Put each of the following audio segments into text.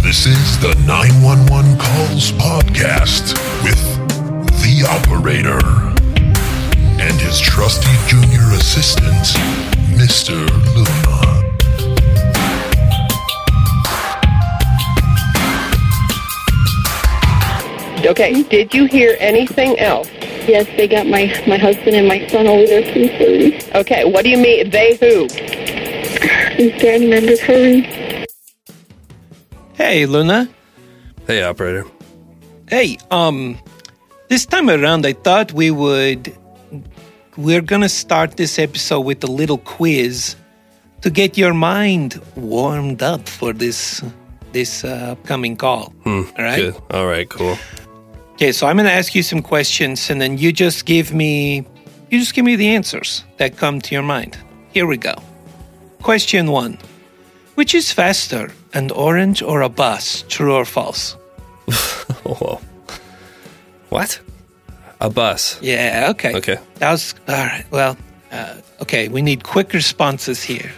This is the 911 Calls Podcast with the operator and his trusty junior assistant, Mr. Luna. Okay, did you hear anything else? Yes, they got my husband and my son over there from 30. Okay, what do you mean, they who? These gang members hurry. Hey, Luna. Hey, operator. Hey, this time around I thought we're gonna start this episode with a little quiz to get your mind warmed up for this upcoming call. All right? Good. All right, cool. Okay, so I'm going to ask you some questions, and then you just give me the answers that come to your mind. Here we go. Question 1. Which is faster, an orange or a bus? True or false? Whoa. What? A bus. Yeah, okay. Okay. That was, all right, well, okay, we need quick responses here.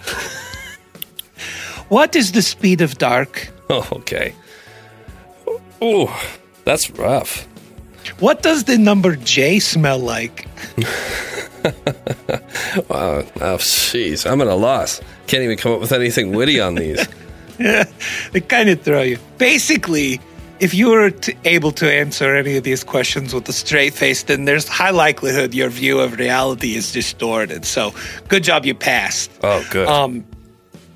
What is the speed of dark? Oh, okay. Oh, that's rough. What does the number J smell like? Wow. Oh, jeez. I'm at a loss. Can't even come up with anything witty on these. Yeah, they kind of throw you. Basically, if you were able to answer any of these questions with a straight face, then there's high likelihood your view of reality is distorted. So good job you passed. Oh, good.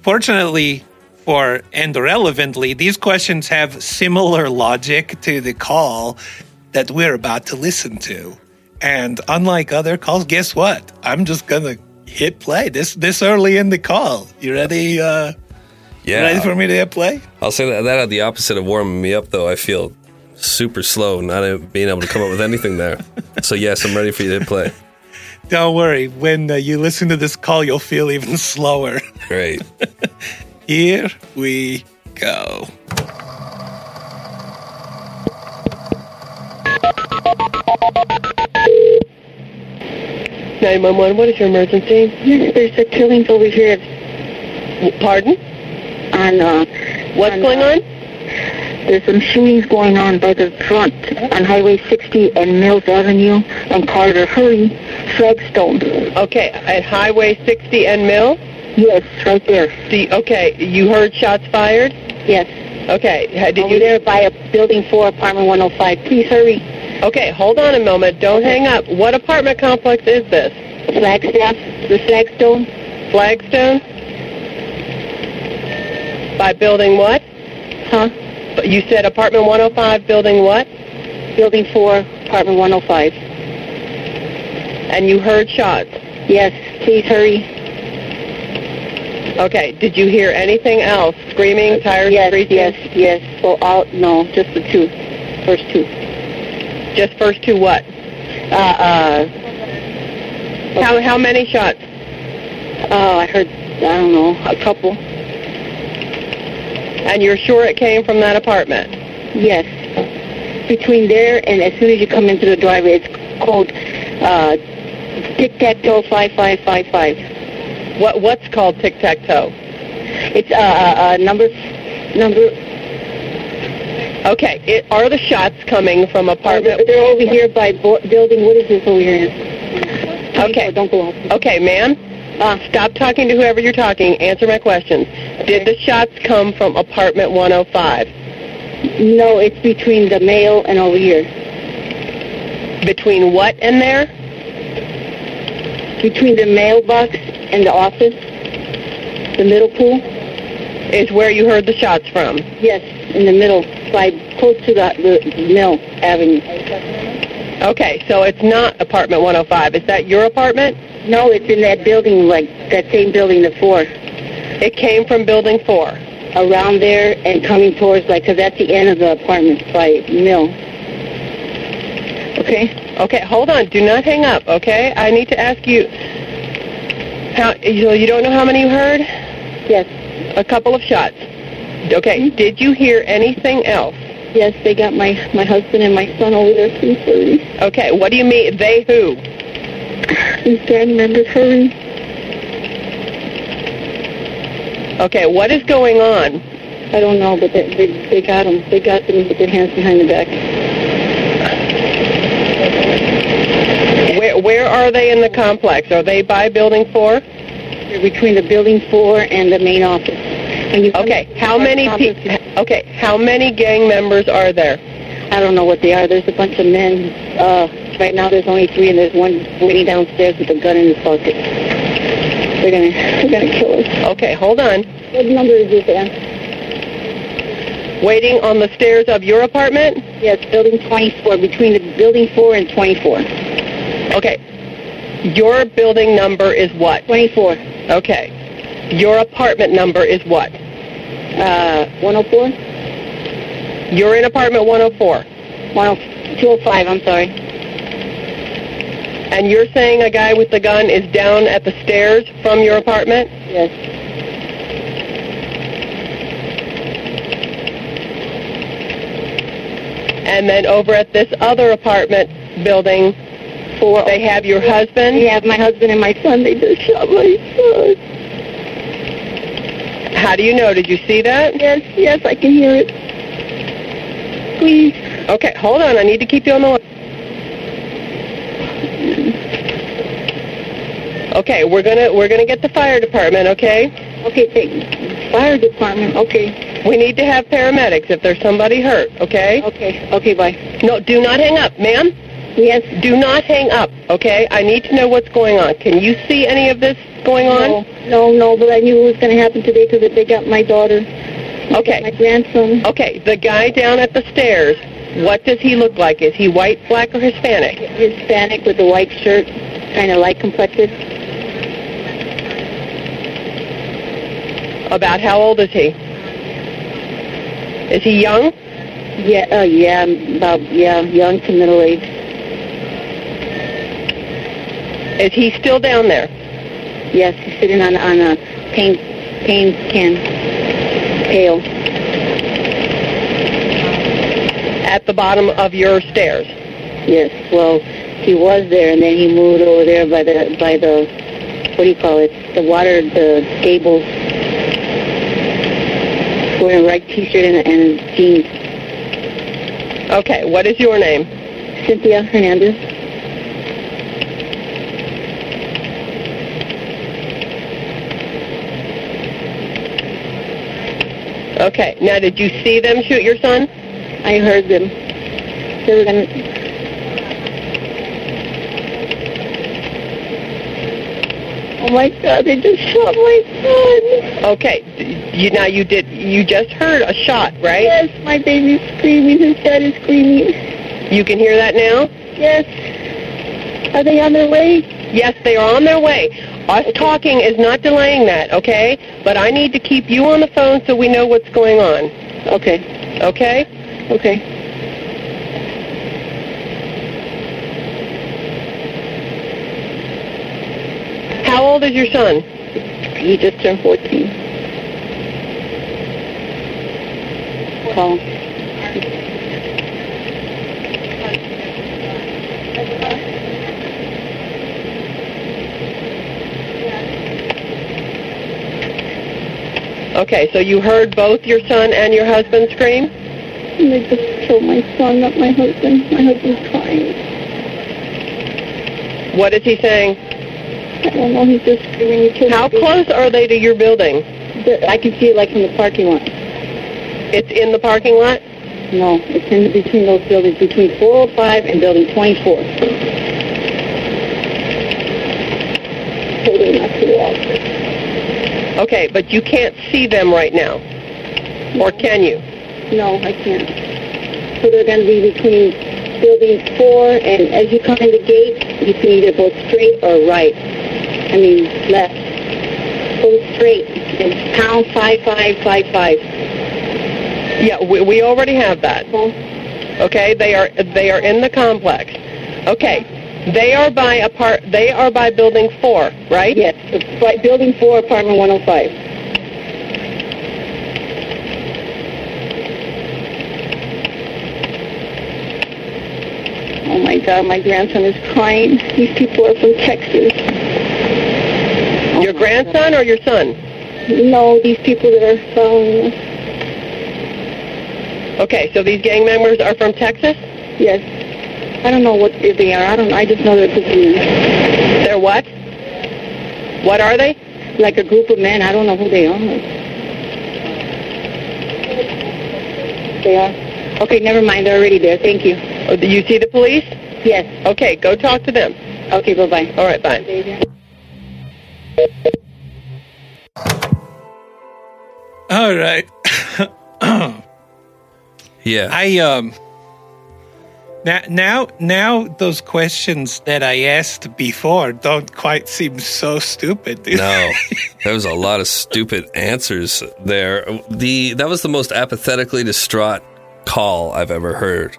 Fortunately... and relevantly, these questions have similar logic to the call that we're about to listen to. And unlike other calls, guess what? I'm just gonna hit play this early in the call. You ready? Yeah. You ready for me to hit play? I'll say that had the opposite of warming me up, though. I feel super slow, not being able to come up with anything there. So yes, I'm ready for you to hit play. Don't worry. When you listen to this call, you'll feel even slower. Great. Here we go. "911, what is your emergency?" "There's a killing over here." "Pardon?" What's going on? "There's some shootings going on by the front on Highway 60 and Mills Avenue and Carter. Hurry, Flagstone." "Okay, at Highway 60 and Mills?" "Yes, right there." Okay, you heard shots fired? "Yes." "Okay, did you?" "There by a building 4, apartment 105. Please hurry." "Okay, hold on a moment. Don't hang up. What apartment complex is this?" "Flagstaff, the Flagstone." "Flagstone? By building what?" "Huh?" "You said apartment 105, building what?" "Building 4, apartment 105. "And you heard shots?" "Yes, please hurry." Okay, did you hear anything else? Screaming, tires, screeching? Yes. Well, no, just the two. First two. Just first two what? How many shots? I heard, I don't know, a couple. And you're sure it came from that apartment? Yes. Between there and as soon as you come into the driveway, it's called tic-tac-toe 5555. What's called tic-tac-toe? It's number. Okay, are the shots coming from apartment? They're over here by building. What is this over here? Okay, don't go off. Okay, ma'am. Stop talking to whoever you're talking. Answer my questions. Okay. Did the shots come from apartment 105? No, it's between the mail and over here. Between what and there? Between the mailbox and the office, the middle pool. Is where you heard the shots from? Yes, in the middle, close to the Mill Avenue. Okay, so it's not apartment 105. Is that your apartment? No, it's in that building, that same building, the 4. It came from building 4? Around there and coming towards, because that's the end of the apartment by Mill. Okay, hold on. Do not hang up, okay? I need to ask you... you don't know how many you heard? Yes. A couple of shots. Okay, mm-hmm. Did you hear anything else? Yes, they got my husband and my son over there from 30. Okay, what do you mean, they who? Is that number for me? Okay, what is going on? I don't know, but they got them. They got them with their hands behind their back. Where are they in the complex? Are they by building 4? They're between the building 4 and the main office. Okay, how many gang members are there? I don't know what they are. There's a bunch of men. Right now there's only 3, and there's one waiting downstairs with a gun in his pocket. They're gonna kill us. Okay, hold on. What number is this, Ann? Waiting on the stairs of your apartment? Yes, building 24, between the building 4 and 24. Okay. Your building number is what? 24. Okay. Your apartment number is what? 104? You're in apartment 104. 205, I'm sorry. And you're saying a guy with the gun is down at the stairs from your apartment? Yes. And then over at this other apartment building, they have your husband? They have my husband and my son. They just shot my son. How do you know? Did you see that? Yes, I can hear it. Please. Okay, hold on. I need to keep you on the line. Okay, we're gonna get the fire department. Okay. Okay, fire department. Okay. We need to have paramedics if there's somebody hurt. Okay. Okay. Bye. No, do not hang up, ma'am. Yes. Do not hang up. Okay. I need to know what's going on. Can you see any of this going on? No. But I knew it was gonna happen today because they got my daughter. Okay. My grandson. Okay, the guy down at the stairs, what does he look like? Is he white, black, or Hispanic? Hispanic with a white shirt, kind of light complected. About how old is he? Is he young? Yeah, young to middle age. Is he still down there? Yes, he's sitting on a paint can. Pale. At the bottom of your stairs? Yes, well, he was there, and then he moved over there by the what do you call it, the water, the gable, wearing a right t-shirt and jeans. Okay, what is your name? Cynthia Hernandez. Okay. Now, did you see them shoot your son? I heard them. They were going to... Oh, my God. They just shot my son. Okay. You just heard a shot, right? Yes. My baby's screaming. His dad is screaming. You can hear that now? Yes. Are they on their way? Yes, they are on their way. Us talking is not delaying that, okay? But I need to keep you on the phone so we know what's going on. Okay. Okay? Okay. How old is your son? He just turned 14. Call him. Okay, so you heard both your son and your husband scream? And they just killed my son, not my husband. My husband's crying. What is he saying? I don't know. He's just screaming. How close are they to your building? I can see it like from the parking lot. It's in the parking lot? No, it's in between those buildings, between 405 and building 24. Holding up to the office. Okay, but you can't see them right now, or can you? No, I can't. So they're going to be between building 4, and as you come in the gate, you can either go straight or right. I mean, left. Go straight, and pound 5555. Yeah, we already have that. Okay, they are in the complex. Okay. They are by building 4, right? Yes, it's by building 4, apartment 105. Oh, my God, my grandson is crying. These people are from Texas. Your grandson or your son? No, these people that are from... Okay, so these gang members are from Texas? Yes. I don't know what they are. I just know they're Cubans. They're what? What are they? Like a group of men. I don't know who they are. They are. Okay, never mind. They're already there. Thank you. Oh, do you see the police? Yes. Okay, go talk to them. Okay, bye-bye. All right, bye. All right. Yeah. Now those questions that I asked before don't quite seem so stupid. No, there was a lot of stupid answers there. That was the most apathetically distraught call I've ever heard.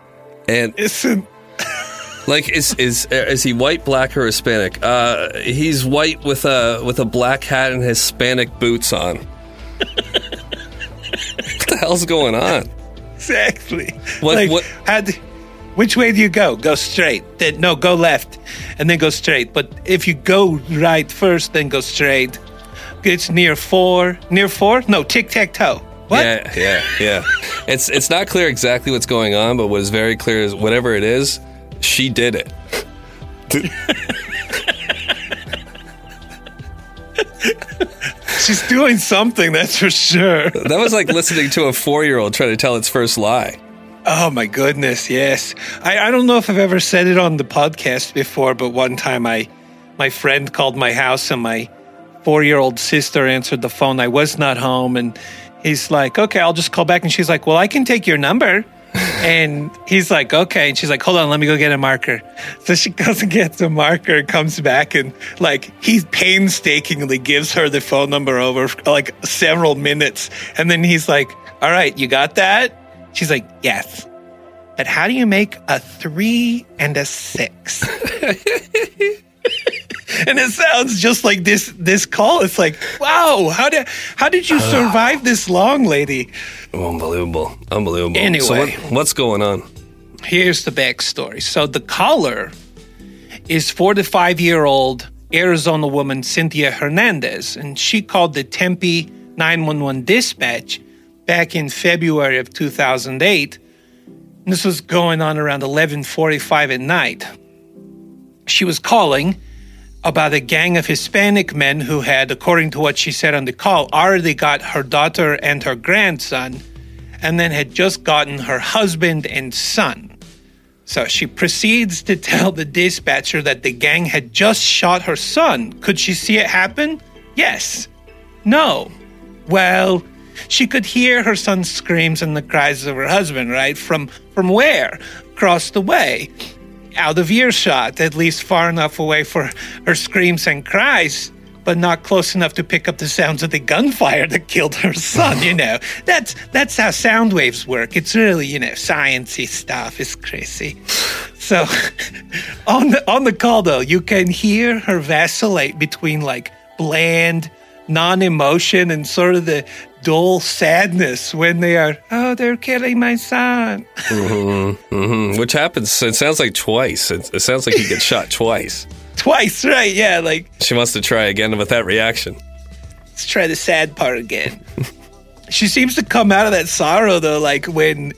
And isn't like is he white, black, or Hispanic? He's white with a black hat and Hispanic boots on. What the hell's going on? Exactly. What? Which way do you go? Go straight. Then, no, go left, and then go straight. But if you go right first, then go straight. It's near four. Near four? No, tic-tac-toe. What? Yeah. It's not clear exactly what's going on, but what is very clear is whatever it is, she did it. She's doing something, that's for sure. That was like listening to a 4-year-old try to tell its first lie. Oh, my goodness, yes. I don't know if I've ever said it on the podcast before, but one time my friend called my house and my 4-year-old sister answered the phone. I was not home, and he's like, okay, I'll just call back. And she's like, well, I can take your number. And he's like, okay. And she's like, hold on, let me go get a marker. So she goes and gets a marker, comes back, and like he painstakingly gives her the phone number over like several minutes. And then he's like, all right, you got that? She's like, yes. But how do you make a 3 and a 6? And it sounds just like this call. It's like, wow, how did you survive this long, lady? Unbelievable. Anyway. So what's going on? Here's the backstory. So the caller is 45-year-old Arizona woman Cynthia Hernandez, and she called the Tempe 911 dispatch back in February of 2008. This was going on around 11:45 at night. She was calling about a gang of Hispanic men who had, according to what she said on the call, already got her daughter and her grandson, and then had just gotten her husband and son. So she proceeds to tell the dispatcher that the gang had just shot her son. Could she see it happen? Yes. No. Well, she could hear her son's screams and the cries of her husband, right? From where? Across the way. Out of earshot, at least far enough away for her screams and cries, but not close enough to pick up the sounds of the gunfire that killed her son, you know. That's how sound waves work. It's really, you know, sciencey stuff. It's crazy. So on the call, though, you can hear her vacillate between, like, bland non-emotion and sort of the dull sadness when they are, oh, they're killing my son. Mm-hmm, mm-hmm. Which happens, it sounds like twice. It sounds like he gets shot twice. Twice, right, yeah. Like she wants to try again with that reaction. Let's try the sad part again. She seems to come out of that sorrow, though, like and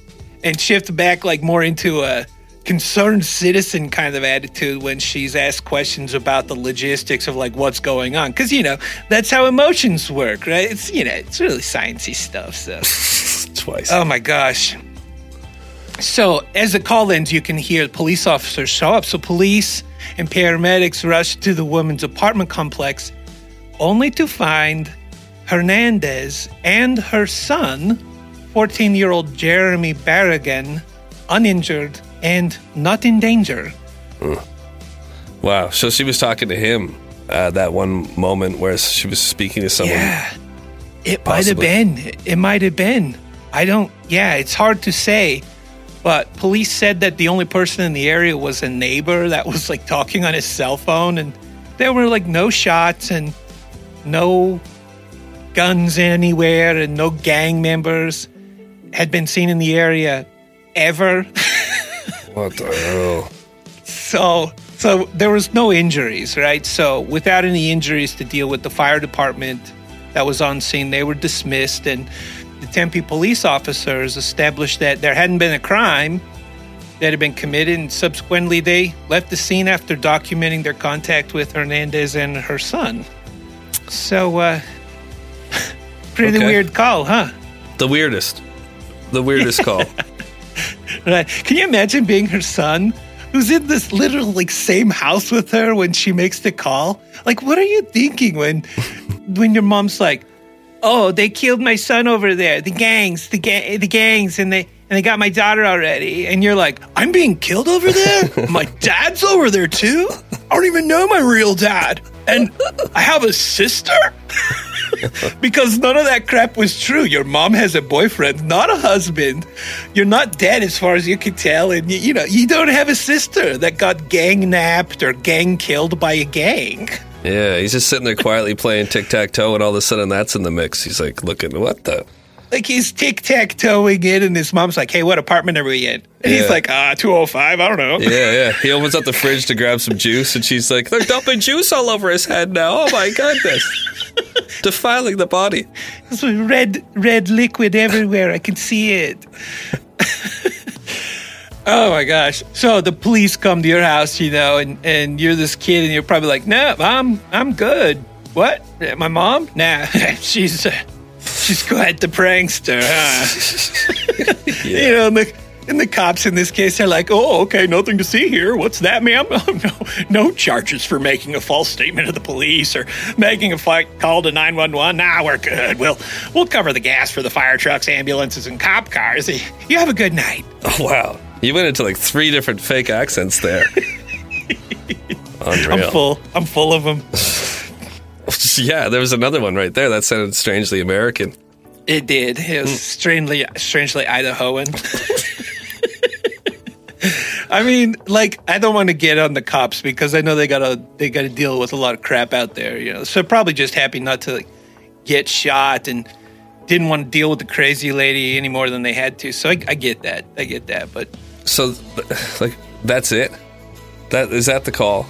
shift back like more into a concerned citizen kind of attitude when she's asked questions about the logistics of like what's going on, because, you know, that's how emotions work, right? It's, you know, it's really sciencey stuff. So twice. Oh my gosh. So as the call ends, you can hear police officers show up. So police and paramedics rush to the woman's apartment complex, only to find Hernandez and her son, 14-year-old Jeremy Barragan, uninjured and not in danger. Wow. So she was talking to him that one moment where she was speaking to someone. Yeah. It might have been. It's hard to say. But police said that the only person in the area was a neighbor that was like talking on his cell phone, and there were like no shots and no guns anywhere and no gang members had been seen in the area ever. What the hell? So there was no injuries, right? So without any injuries to deal with, the fire department that was on scene, they were dismissed, and the Tempe police officers established that there hadn't been a crime that had been committed, and subsequently they left the scene after documenting their contact with Hernandez and her son. So, pretty weird call, huh? The weirdest call. Right. Can you imagine being her son, who's in this literal same house with her when she makes the call? What are you thinking when your mom's like, "Oh, they killed my son over there. The gangs, and they got my daughter already." And you're like, "I'm being killed over there? My dad's over there too? I don't even know my real dad. And I have a sister?" Because none of that crap was true. Your mom has a boyfriend, not a husband. You're not dead as far as you can tell. And, you don't have a sister that got gang-napped or gang-killed by a gang. Yeah, he's just sitting there quietly playing tic-tac-toe, and all of a sudden that's in the mix. He's looking, what the... he's tic-tac-toeing in, and his mom's like, "Hey, what apartment are we in?" And he's like, 205, I don't know. Yeah. He opens up the fridge to grab some juice, and she's like, "They're dumping juice all over his head now. Oh, my goodness." Defiling the body. There's red liquid everywhere. I can see it. Oh, my gosh. So the police come to your house, and you're this kid, and you're probably like, "No, Mom, I'm good." "What? My mom? Nah, she's quite the prankster, huh?" Yeah. And the cops in this case are like, "Oh, okay, nothing to see here. What's that, ma'am?" "Oh, no charges for making a false statement to the police or making a call to 911. Nah, we're good. We'll cover the gas for the fire trucks, ambulances, and cop cars. You have a good night." Oh, wow. You went into 3 different fake accents there. Unreal. I'm full of them. Yeah, there was another one right there that sounded strangely American. It did. It was strangely Idahoan. I mean, I don't want to get on the cops because I know they gotta deal with a lot of crap out there, So probably just happy not to get shot and didn't want to deal with the crazy lady any more than they had to. So I get that. But so, that's it. Is that the call?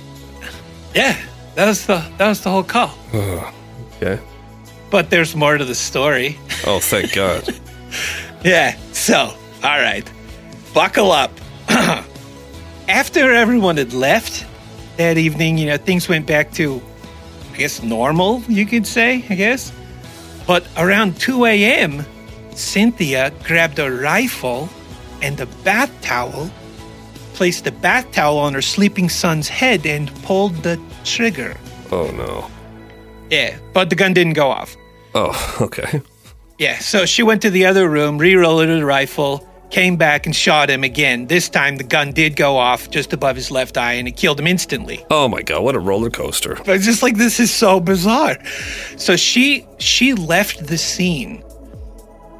Yeah. That was the whole call. Okay. But there's more to the story. Oh, thank God. Yeah. So, all right. Buckle up. After everyone had left that evening, things went back to, I guess, normal, you could say, I guess. But around 2 a.m., Cynthia grabbed a rifle and a bath towel, placed the bath towel on her sleeping son's head, and pulled the trigger. Oh, no. Yeah, but the gun didn't go off. Oh, okay. Yeah, so she went to the other room, reloaded the rifle, came back and shot him again. This time the gun did go off just above his left eye, and it killed him instantly. Oh, my God, what a roller coaster. But it's just this is so bizarre. So she left the scene.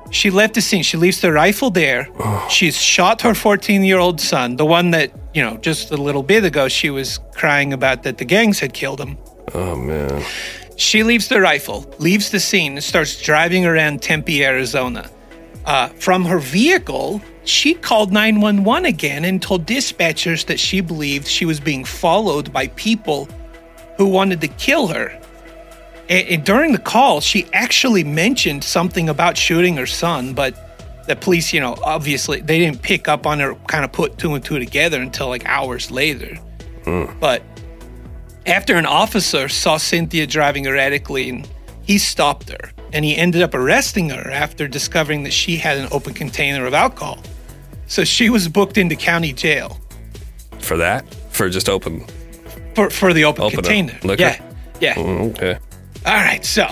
She leaves the rifle there. She's shot her 14-year-old son, the one that, just a little bit ago she was crying about that the gangs had killed him. Oh, man. She leaves the rifle, leaves the scene, and starts driving around Tempe, Arizona. From her vehicle, she called 911 again and told dispatchers that she believed she was being followed by people who wanted to kill her. And during the call, she actually mentioned something about shooting her son, but the police, obviously, they didn't pick up on her, kind of put 2 and 2 together until hours later. But after an officer saw Cynthia driving erratically, and he stopped her, and he ended up arresting her after discovering that she had an open container of alcohol. So she was booked into county jail. For that? For just open? For the open container. Liquor? Yeah. Okay. All right, so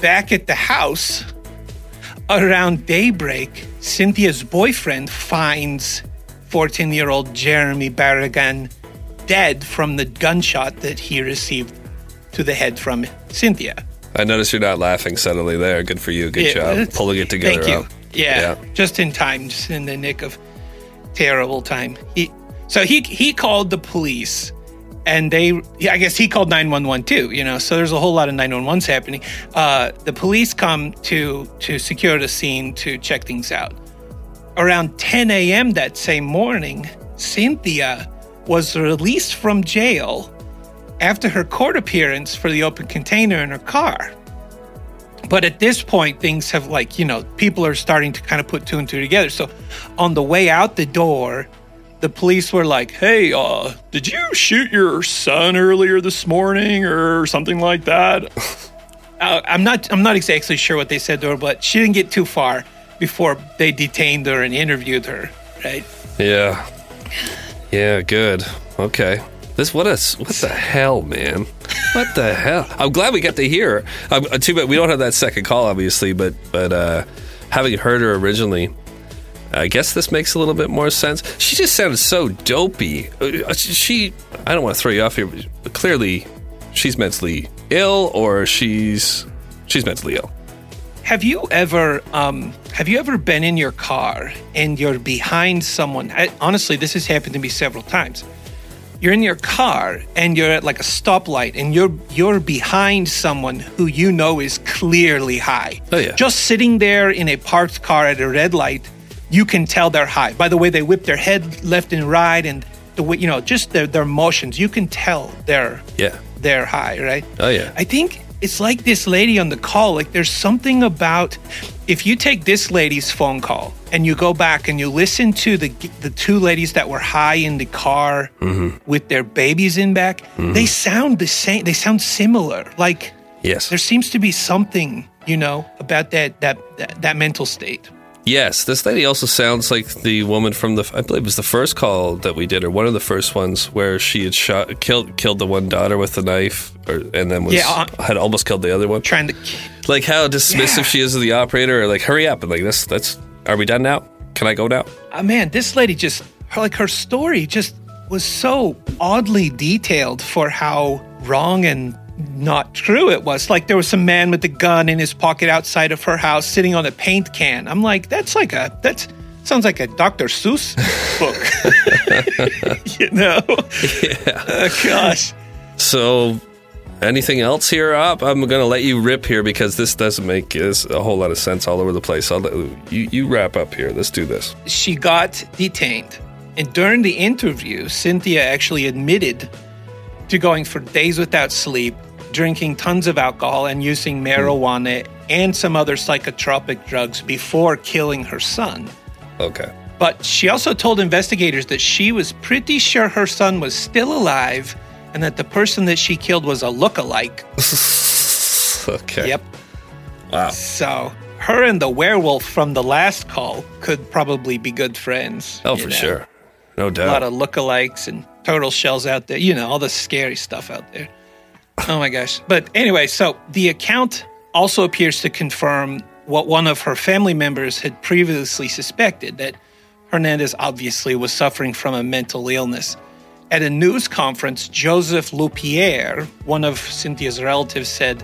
back at the house, around daybreak, Cynthia's boyfriend finds 14-year-old Jeremy Barragan dead from the gunshot that he received to the head from Cynthia. I notice you're not laughing suddenly there. Good for you. Good job. Pulling it together. Thank you. Yeah, just in time, just in the nick of terrible time. He called the police. And I guess he called 911 too, so there's a whole lot of 911s happening. The police come to secure the scene to check things out. Around 10 a.m. that same morning, Cynthia was released from jail after her court appearance for the open container in her car. But at this point, things have people are starting to kind of put two and two together. So on the way out the door, the police were like, hey, did you shoot your son earlier this morning or something like that? I'm not exactly sure what they said to her, but she didn't get too far before they detained her and interviewed her, right? Yeah. Yeah, good. Okay. What the hell, man? What the hell? I'm glad we got to hear her. Too bad we don't have that second call, obviously, but having heard her originally, I guess this makes a little bit more sense. She just sounded so dopey. I don't want to throw you off here, but clearly she's mentally ill, or she's mentally ill. Have you ever been in your car and you're behind someone? Honestly, this has happened to me several times. You're in your car and you're at a stoplight and you're behind someone who you know is clearly high. Oh, yeah. Just sitting there in a parked car at a red light, you can tell they're high. By the way, they whip their head left and right and the way, just their motions, you can tell they're high, right? Oh, yeah. I think it's like this lady on the call, there's something about, if you take this lady's phone call and you go back and you listen to the two ladies that were high in the car mm-hmm. with their babies in back, mm-hmm. they sound the same. They sound similar. Yes. There seems to be something, about that mental state. Yes, this lady also sounds like the woman from I believe it was the first call that we did, or one of the first ones, where she had killed the one daughter with a knife, and then had almost killed the other one. Trying to, how dismissive she is of the operator, or hurry up, and that's. Are we done now? Can I go now? Man, this lady her story just was so oddly detailed for how wrong and not true it was. There was some man with a gun in his pocket outside of her house sitting on a paint can. I'm that sounds like a Dr. Seuss book. Yeah. Gosh. So anything else here, Op? I'm going to let you rip here because this doesn't make a whole lot of sense all over the place. I'll let you wrap up here. Let's do this. She got detained. And during the interview, Cynthia actually admitted to going for days without sleep, drinking tons of alcohol and using marijuana and some other psychotropic drugs before killing her son. Okay. But she also told investigators that she was pretty sure her son was still alive and that the person that she killed was a lookalike. Okay. Yep. Wow. So her and the werewolf from the last call could probably be good friends. Oh, for sure. No doubt. A lot of lookalikes and turtle shells out there, all the scary stuff out there. Oh my gosh. But anyway, so the account also appears to confirm what one of her family members had previously suspected, that Hernandez obviously was suffering from a mental illness. At a news conference, Joseph Lupier, one of Cynthia's relatives, said,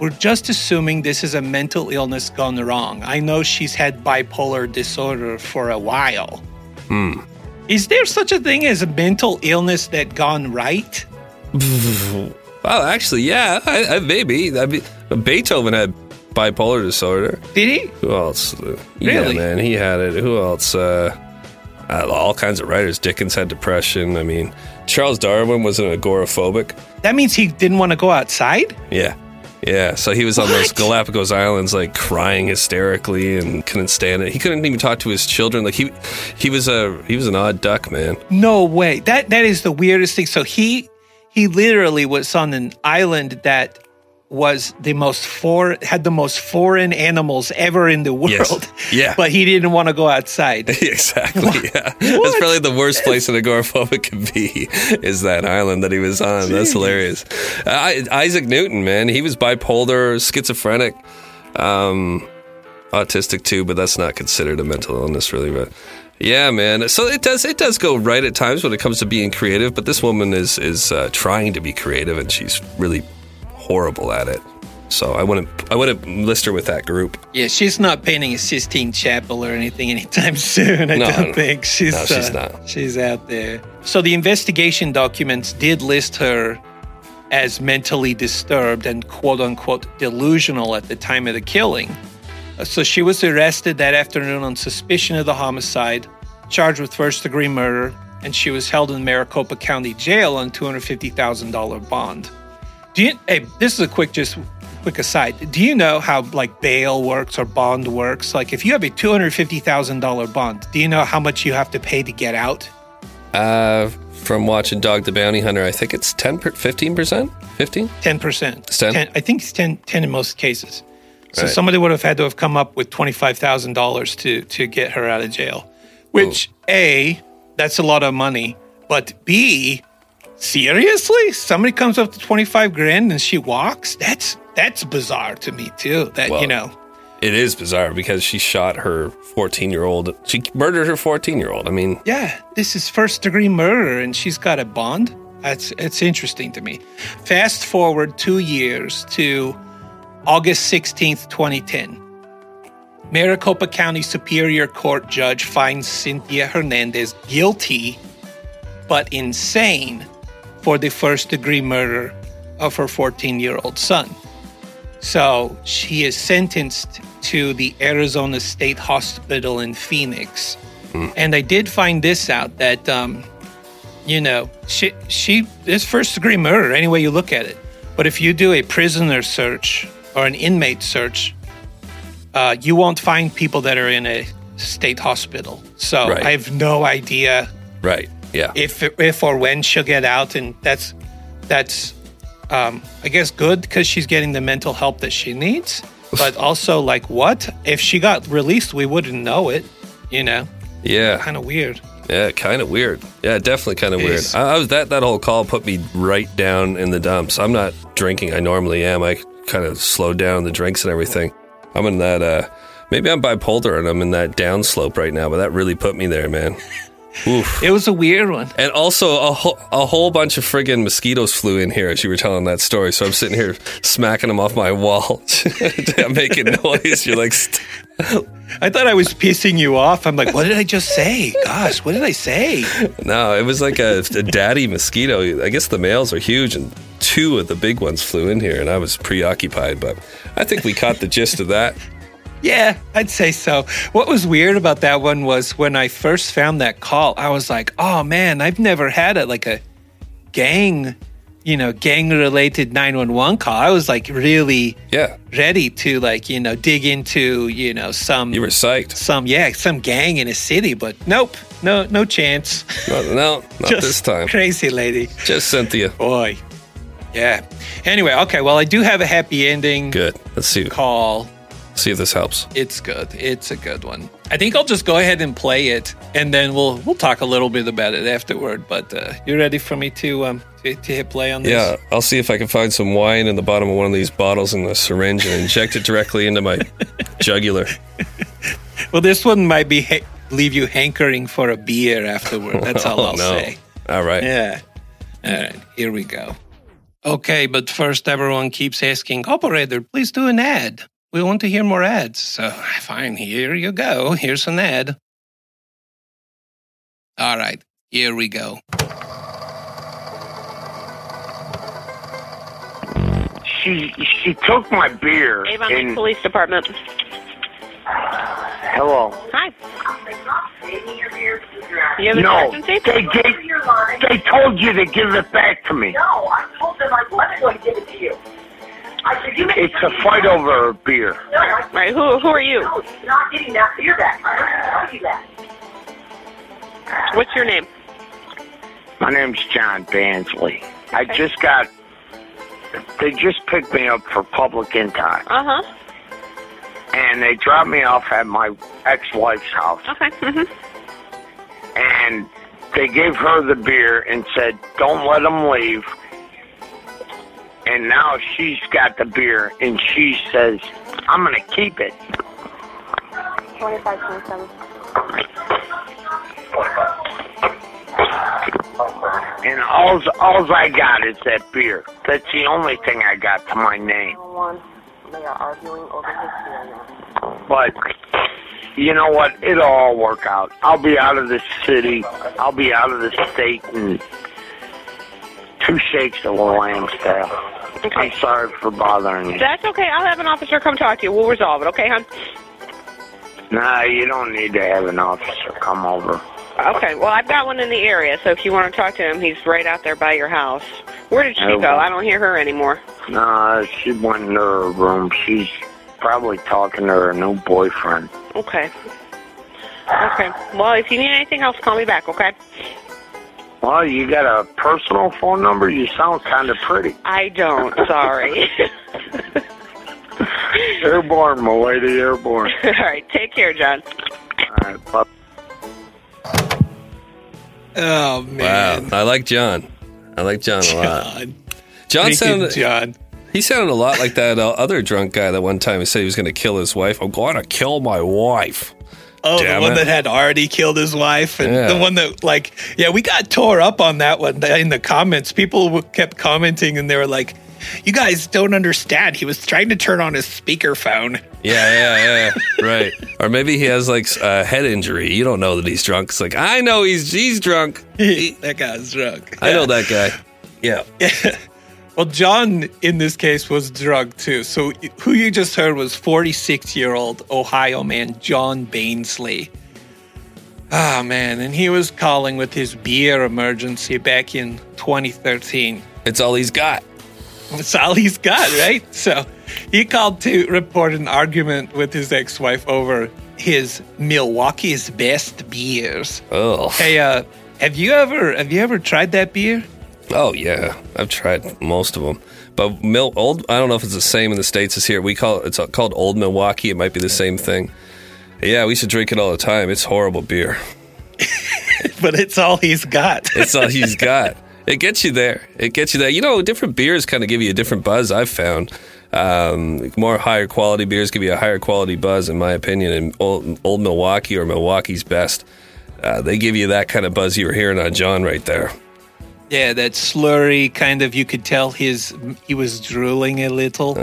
"We're just assuming this is a mental illness gone wrong. I know she's had bipolar disorder for a while." Hmm. Is there such a thing as a mental illness that gone right? Well, actually, yeah, maybe. I mean, Beethoven had bipolar disorder. Did he? Who else? Really? Yeah, man, he had it. Who else? All kinds of writers. Dickens had depression. I mean, Charles Darwin was an agoraphobic. That means he didn't want to go outside? Yeah. Yeah, so he was on those Galapagos Islands, crying hysterically and couldn't stand it. He couldn't even talk to his children. He was an odd duck, man. No way. That is the weirdest thing. So he literally was on an island that was had the most foreign animals ever in the world. Yes. Yeah. But he didn't want to go outside. Exactly. What? Yeah. What? That's probably the worst place an agoraphobic can be, is that island that he was on. Jeez. That's hilarious. Isaac Newton, man, he was bipolar, schizophrenic, autistic too, but that's not considered a mental illness really, but yeah, man. So it does go right at times when it comes to being creative, but this woman is trying to be creative and she's really horrible at it, so I wouldn't list her with that group. Yeah, she's not painting a Sistine Chapel or anything anytime soon. I don't think she's not. She's out there. So the investigation documents did list her as mentally disturbed and quote unquote delusional at the time of the killing. So she was arrested that afternoon on suspicion of the homicide, charged with first degree murder, and she was held in Maricopa County Jail on $250,000 bond. Hey, this is a quick aside. Do you know how like bail works or bond works? Like if you have a $250,000 bond, do you know how much you have to pay to get out? From watching Dog the Bounty Hunter, I think it's 15%? 15? 10%. It's 10? 10, I think it's 10 in most cases. So right. Somebody would have had to have come up with $25,000 to get her out of jail, which ooh. A, that's a lot of money, but B, seriously? Somebody comes up to $25,000 and she walks? That's bizarre to me too. That, well, you know. It is bizarre because she shot her 14-year-old. She murdered her 14-year-old. I mean. Yeah, this is first-degree murder and she's got a bond. It's interesting to me. Fast forward 2 years to August 16th, 2010. Maricopa County Superior Court judge finds Cynthia Hernandez guilty but insane for the first-degree murder of her 14-year-old son. So she is sentenced to the Arizona State Hospital in Phoenix. And I did find this out that, you know, she it's first-degree murder any way you look at it. But if you do a prisoner search or an inmate search, you won't find people that are in a state hospital. So right. I have no idea. Right. Yeah. If or when she'll get out, and that's I guess good because she's getting the mental help that she needs. But also, like, what if she got released? We wouldn't know it, you know. Yeah. Kind of weird. Yeah, kind of weird. Yeah, definitely kind of weird. I was that whole call put me right down in the dumps. I'm not drinking. I normally am. I kind of slowed down the drinks and everything. I'm in that. Maybe I'm bipolar and I'm in that downslope right now. But that really put me there, man. Oof. It was a weird one. And also a whole bunch of friggin' mosquitoes flew in here as you were telling that story. So I'm sitting here smacking them off my wall. I'm making noise. You're like... I thought I was pissing you off. I'm like, what did I just say? Gosh, what did I say? No, it was like a daddy mosquito. I guess the males are huge and two of the big ones flew in here and I was preoccupied. But I think we caught the gist of that. Yeah, I'd say so. What was weird about that one was when I first found that call, I was like, oh man, I've never had a gang, you know, gang-related 911 call. I was like really ready to like, you know, dig into, you know, some... You were psyched. Some gang in a city, but nope, no chance. No, not this time. Crazy lady. Just Cynthia. Boy. Yeah. Anyway, okay, well, I do have a happy ending. Good. Let's see. Call. See if this helps. It's good. It's a good one. I think I'll just go ahead and play it, and then we'll talk a little bit about it afterward. But you ready for me to hit play on this? Yeah, I'll see if I can find some wine in the bottom of one of these bottles in the syringe and inject it directly into my jugular. Well, this one might be leave you hankering for a beer afterward. That's all I'll say. All right. Yeah. All right. Here we go. Okay, but first, everyone keeps asking, operator, please do an ad. We want to hear more ads, so fine, here you go. Here's an ad. All right, here we go. She took my beer. Avon Lake Police Department. Hello. Hi. You have an emergency? They told you to give it back to me. No, I told them I wasn't going to give it to you. It's a fight over a beer. Right, who are you? No, she's not getting that beer back. I told you that. What's your name? My name's John Bansley. Okay. They just picked me up for public intox. Uh-huh. And they dropped me off at my ex-wife's house. Okay, mm-hmm. And they gave her the beer and said, don't let them leave. And now she's got the beer, and she says, I'm going to keep it. 2527. And all's I got is that beer. That's the only thing I got to my name. They are arguing over his beer. But you know what? It'll all work out. I'll be out of the city. I'll be out of the state, and... Two shakes of the lamb style. Okay. I'm sorry for bothering you. That's okay. I'll have an officer come talk to you. We'll resolve it. Okay, hon? Nah, you don't need to have an officer come over. Okay, well, I've got one in the area, so if you want to talk to him, he's right out there by your house. Where did she go? I don't hear her anymore. Nah, she went into her room. She's probably talking to her new boyfriend. Okay. Okay. Well, if you need anything else, call me back, okay? Well, you got a personal phone number? You sound kind of pretty. I don't. Sorry. Airborne, my lady, airborne. All right. Take care, John. All right. Bye. Oh, man. Wow. I like John a lot. He sounded a lot like that other drunk guy that one time said he was going to kill his wife. I'm going to kill my wife. Oh, the one that had already killed his wife. And the one that, we got tore up on that one in the comments. People kept commenting and they were like, you guys don't understand. He was trying to turn on his speakerphone. Yeah. Right. Or maybe he has, a head injury. You don't know that he's drunk. It's like, I know he's drunk. That guy's drunk. I know that guy. Yeah. Well, John, in this case, was drunk, too. So who you just heard was 46-year-old Ohio man John Bansley. Ah, man. And he was calling with his beer emergency back in 2013. It's all he's got. That's all he's got, right? So he called to report an argument with his ex-wife over his Milwaukee's Best beers. Oh. Hey, have you ever tried that beer? Oh, yeah. I've tried most of them. But I don't know if it's the same in the States as here. It's called Old Milwaukee. It might be the same thing. Yeah, we used to drink it all the time. It's horrible beer. But it's all he's got. It's all he's got. It gets you there. You know, different beers kind of give you a different buzz, I've found. More higher quality beers give you a higher quality buzz, in my opinion. And Old Milwaukee or Milwaukee's Best, they give you that kind of buzz you were hearing on John right there. Yeah, that slurry kind of, you could tell he was drooling a little,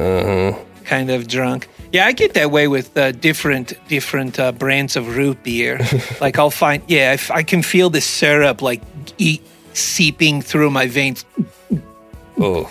kind of drunk. Yeah, I get that way with different brands of root beer. I'll find, I can feel the syrup, seeping through my veins. Oh,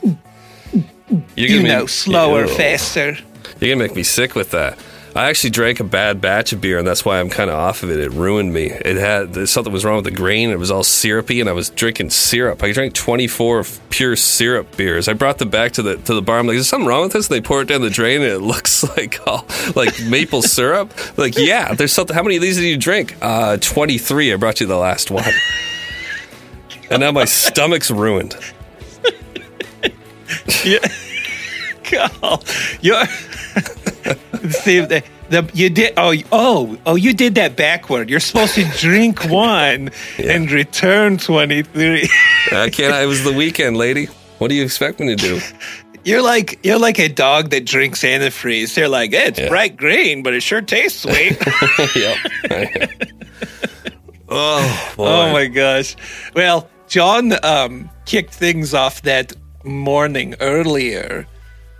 faster. You're gonna make me sick with that. I actually drank a bad batch of beer, and that's why I'm kind of off of it. It ruined me. It had something was wrong with the grain. It was all syrupy, and I was drinking syrup. I drank 24 pure syrup beers. I brought them back to the bar. I'm like, is there something wrong with this? And they pour it down the drain, and it looks like maple syrup. There's something. How many of these did you drink? 23. I brought you the last one. And now my stomach's ruined. You did that backward. You're supposed to drink one and return 23. I can't. It was the weekend, lady. What do you expect me to do? You're like a dog that drinks antifreeze. They're like, it's bright green, but it sure tastes sweet. Yep. Oh, boy. Oh my gosh. Well, John kicked things off that morning earlier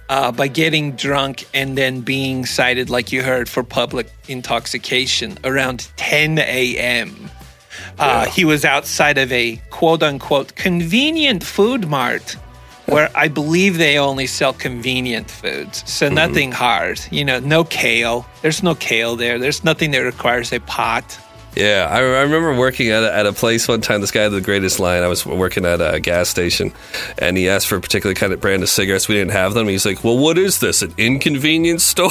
by getting drunk and then being cited, like you heard, for public intoxication around 10 a.m. He was outside of a quote-unquote convenient food mart where I believe they only sell convenient foods, so nothing hard. You know, no kale. There's no kale there. There's nothing that requires a pot. Yeah, I remember working at a place one time. This guy had the greatest line. I was working at a gas station, and he asked for a particular kind of brand of cigarettes. We didn't have them. He's like, well, what is this, an inconvenience store?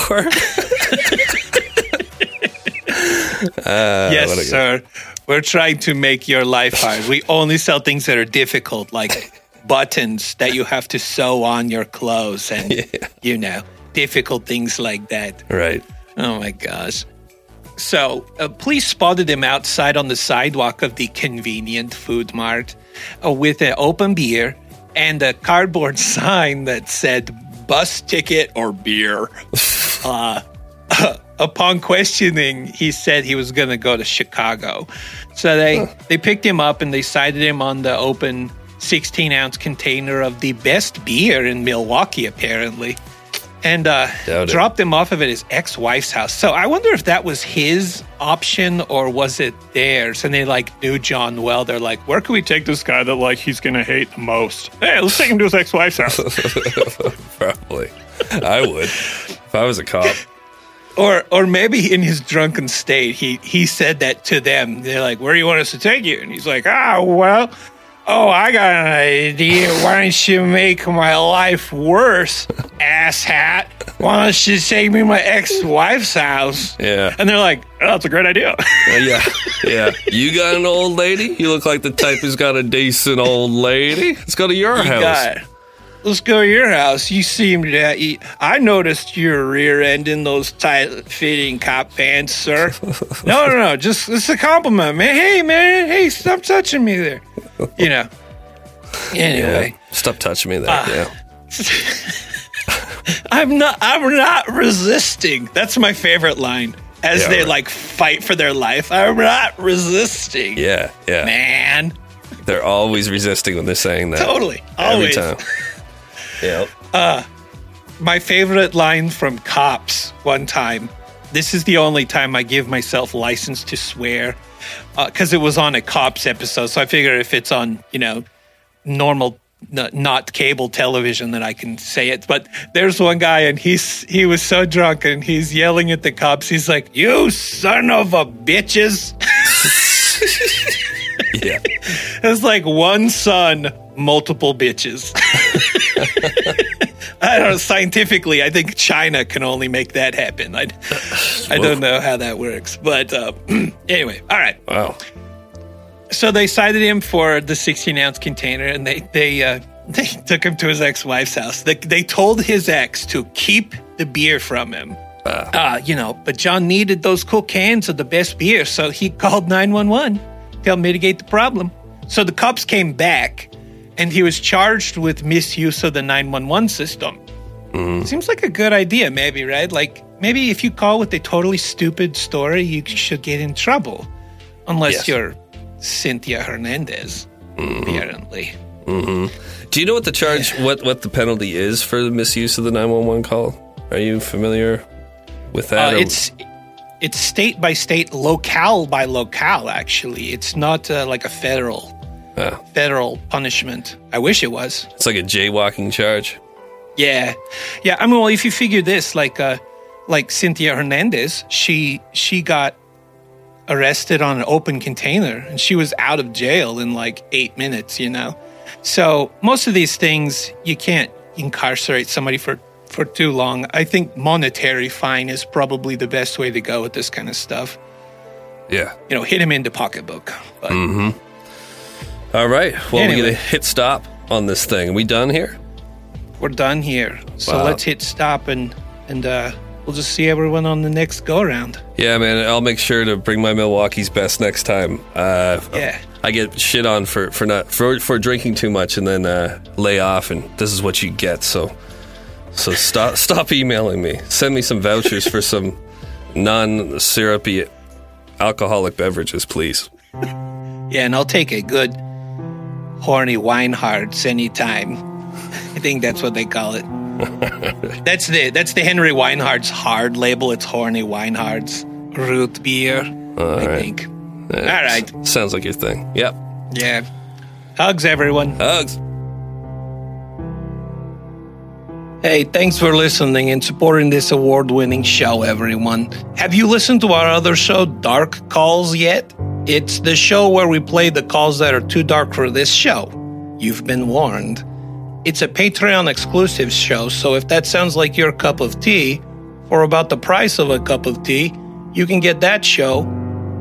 Yes, sir. We're trying to make your life hard. We only sell things that are difficult, like buttons that you have to sew on your clothes and, difficult things like that. Right. Oh, my gosh. So, police spotted him outside on the sidewalk of the convenient food mart with an open beer and a cardboard sign that said, bus ticket or beer. Upon questioning, he said he was going to go to Chicago. So, they picked him up and they cited him on the open 16-ounce container of the best beer in Milwaukee, apparently. And dropped him off of at his ex-wife's house. So I wonder if that was his option or was it theirs? And they knew John well. They're like, where can we take this guy that he's going to hate the most? Hey, let's take him to his ex-wife's house. Probably. I would. If I was a cop. Or maybe in his drunken state, he said that to them. They're like, "Where do you want us to take you?" And he's like, I got an idea. Why don't you make my life worse, asshat? Why don't you take me to my ex-wife's house? Yeah. And they're like, "Oh, that's a great idea." Yeah. You got an old lady? You look like the type who's got a decent old lady. Let's go to your house. Let's go to your house. You seem to have eat. I noticed your rear end in those tight-fitting cop pants, sir. No. Just it's a compliment, man. Hey, man. Hey, stop touching me there. You know. Anyway, stop touching me there. I'm not resisting. That's my favorite line. As they fight for their life, I'm not resisting. Yeah. Man, they're always resisting when they're saying that. Totally, always. Every time. Yeah. My favorite line from Cops one time. This is the only time I give myself license to swear, because it was on a Cops episode. So I figure if it's on, normal, not cable television, that I can say it. But there's one guy, and he was so drunk, and he's yelling at the cops. He's like, "You son of a bitches!" Yeah, it's like one son, multiple bitches. I don't know. Scientifically, I think China can only make that happen. I don't know how that works. But anyway, all right. Wow. So they cited him for the 16-ounce container, and they took him to his ex-wife's house. They told his ex to keep the beer from him. But John needed those cool cans of the best beer, so he called 911 to help mitigate the problem. So the cops came back. And he was charged with misuse of the 911 system. Mm. Seems like a good idea, maybe, right? Like, maybe if you call with a totally stupid story, you should get in trouble. Unless you're Cynthia Hernandez, apparently. Mm-hmm. Do you know what the charge, what the penalty is for the misuse of the 911 call? Are you familiar with that? It's state by state, locale by locale, actually. It's not like a federal punishment. I wish it was. It's like a jaywalking charge. Yeah. I mean, well, if you figure this, like Cynthia Hernandez, she got arrested on an open container, and she was out of jail in like 8 minutes. So most of these things, you can't incarcerate somebody for too long. I think monetary fine is probably the best way to go with this kind of stuff. Yeah, hit him in the pocketbook. But. Mm-hmm. All right. Well, anyway. We're going to hit stop on this thing. Are we done here? We're done here. So let's hit stop and we'll just see everyone on the next go-round. Yeah, man. I'll make sure to bring my Milwaukee's Best next time. I get shit on for drinking too much and then lay off, and this is what you get. So stop emailing me. Send me some vouchers for some non-syrupy alcoholic beverages, please. Yeah, and I'll take a good... Horny Weinhard's anytime. I think that's what they call it. That's the Henry Weinhard's hard label. It's Horny Weinhard's root beer. I think. All right. Sounds like your thing. Yep. Yeah. Hugs, everyone. Hugs. Hey, thanks for listening and supporting this award-winning show, everyone. Have you listened to our other show, Dark Calls, yet? It's the show where we play the calls that are too dark for this show. You've been warned. It's a Patreon exclusive show, so if that sounds like your cup of tea, for about the price of a cup of tea, you can get that show,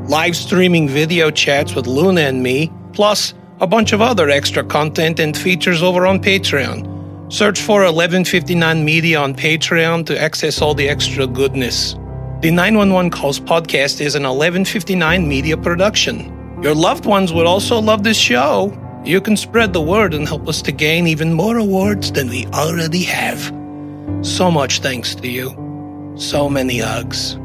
live streaming video chats with Luna and me, plus a bunch of other extra content and features over on Patreon. Search for 1159 Media on Patreon to access all the extra goodness. The 911 Calls podcast is an 1159 Media production. Your loved ones would also love this show. You can spread the word and help us to gain even more awards than we already have. So much thanks to you. So many hugs.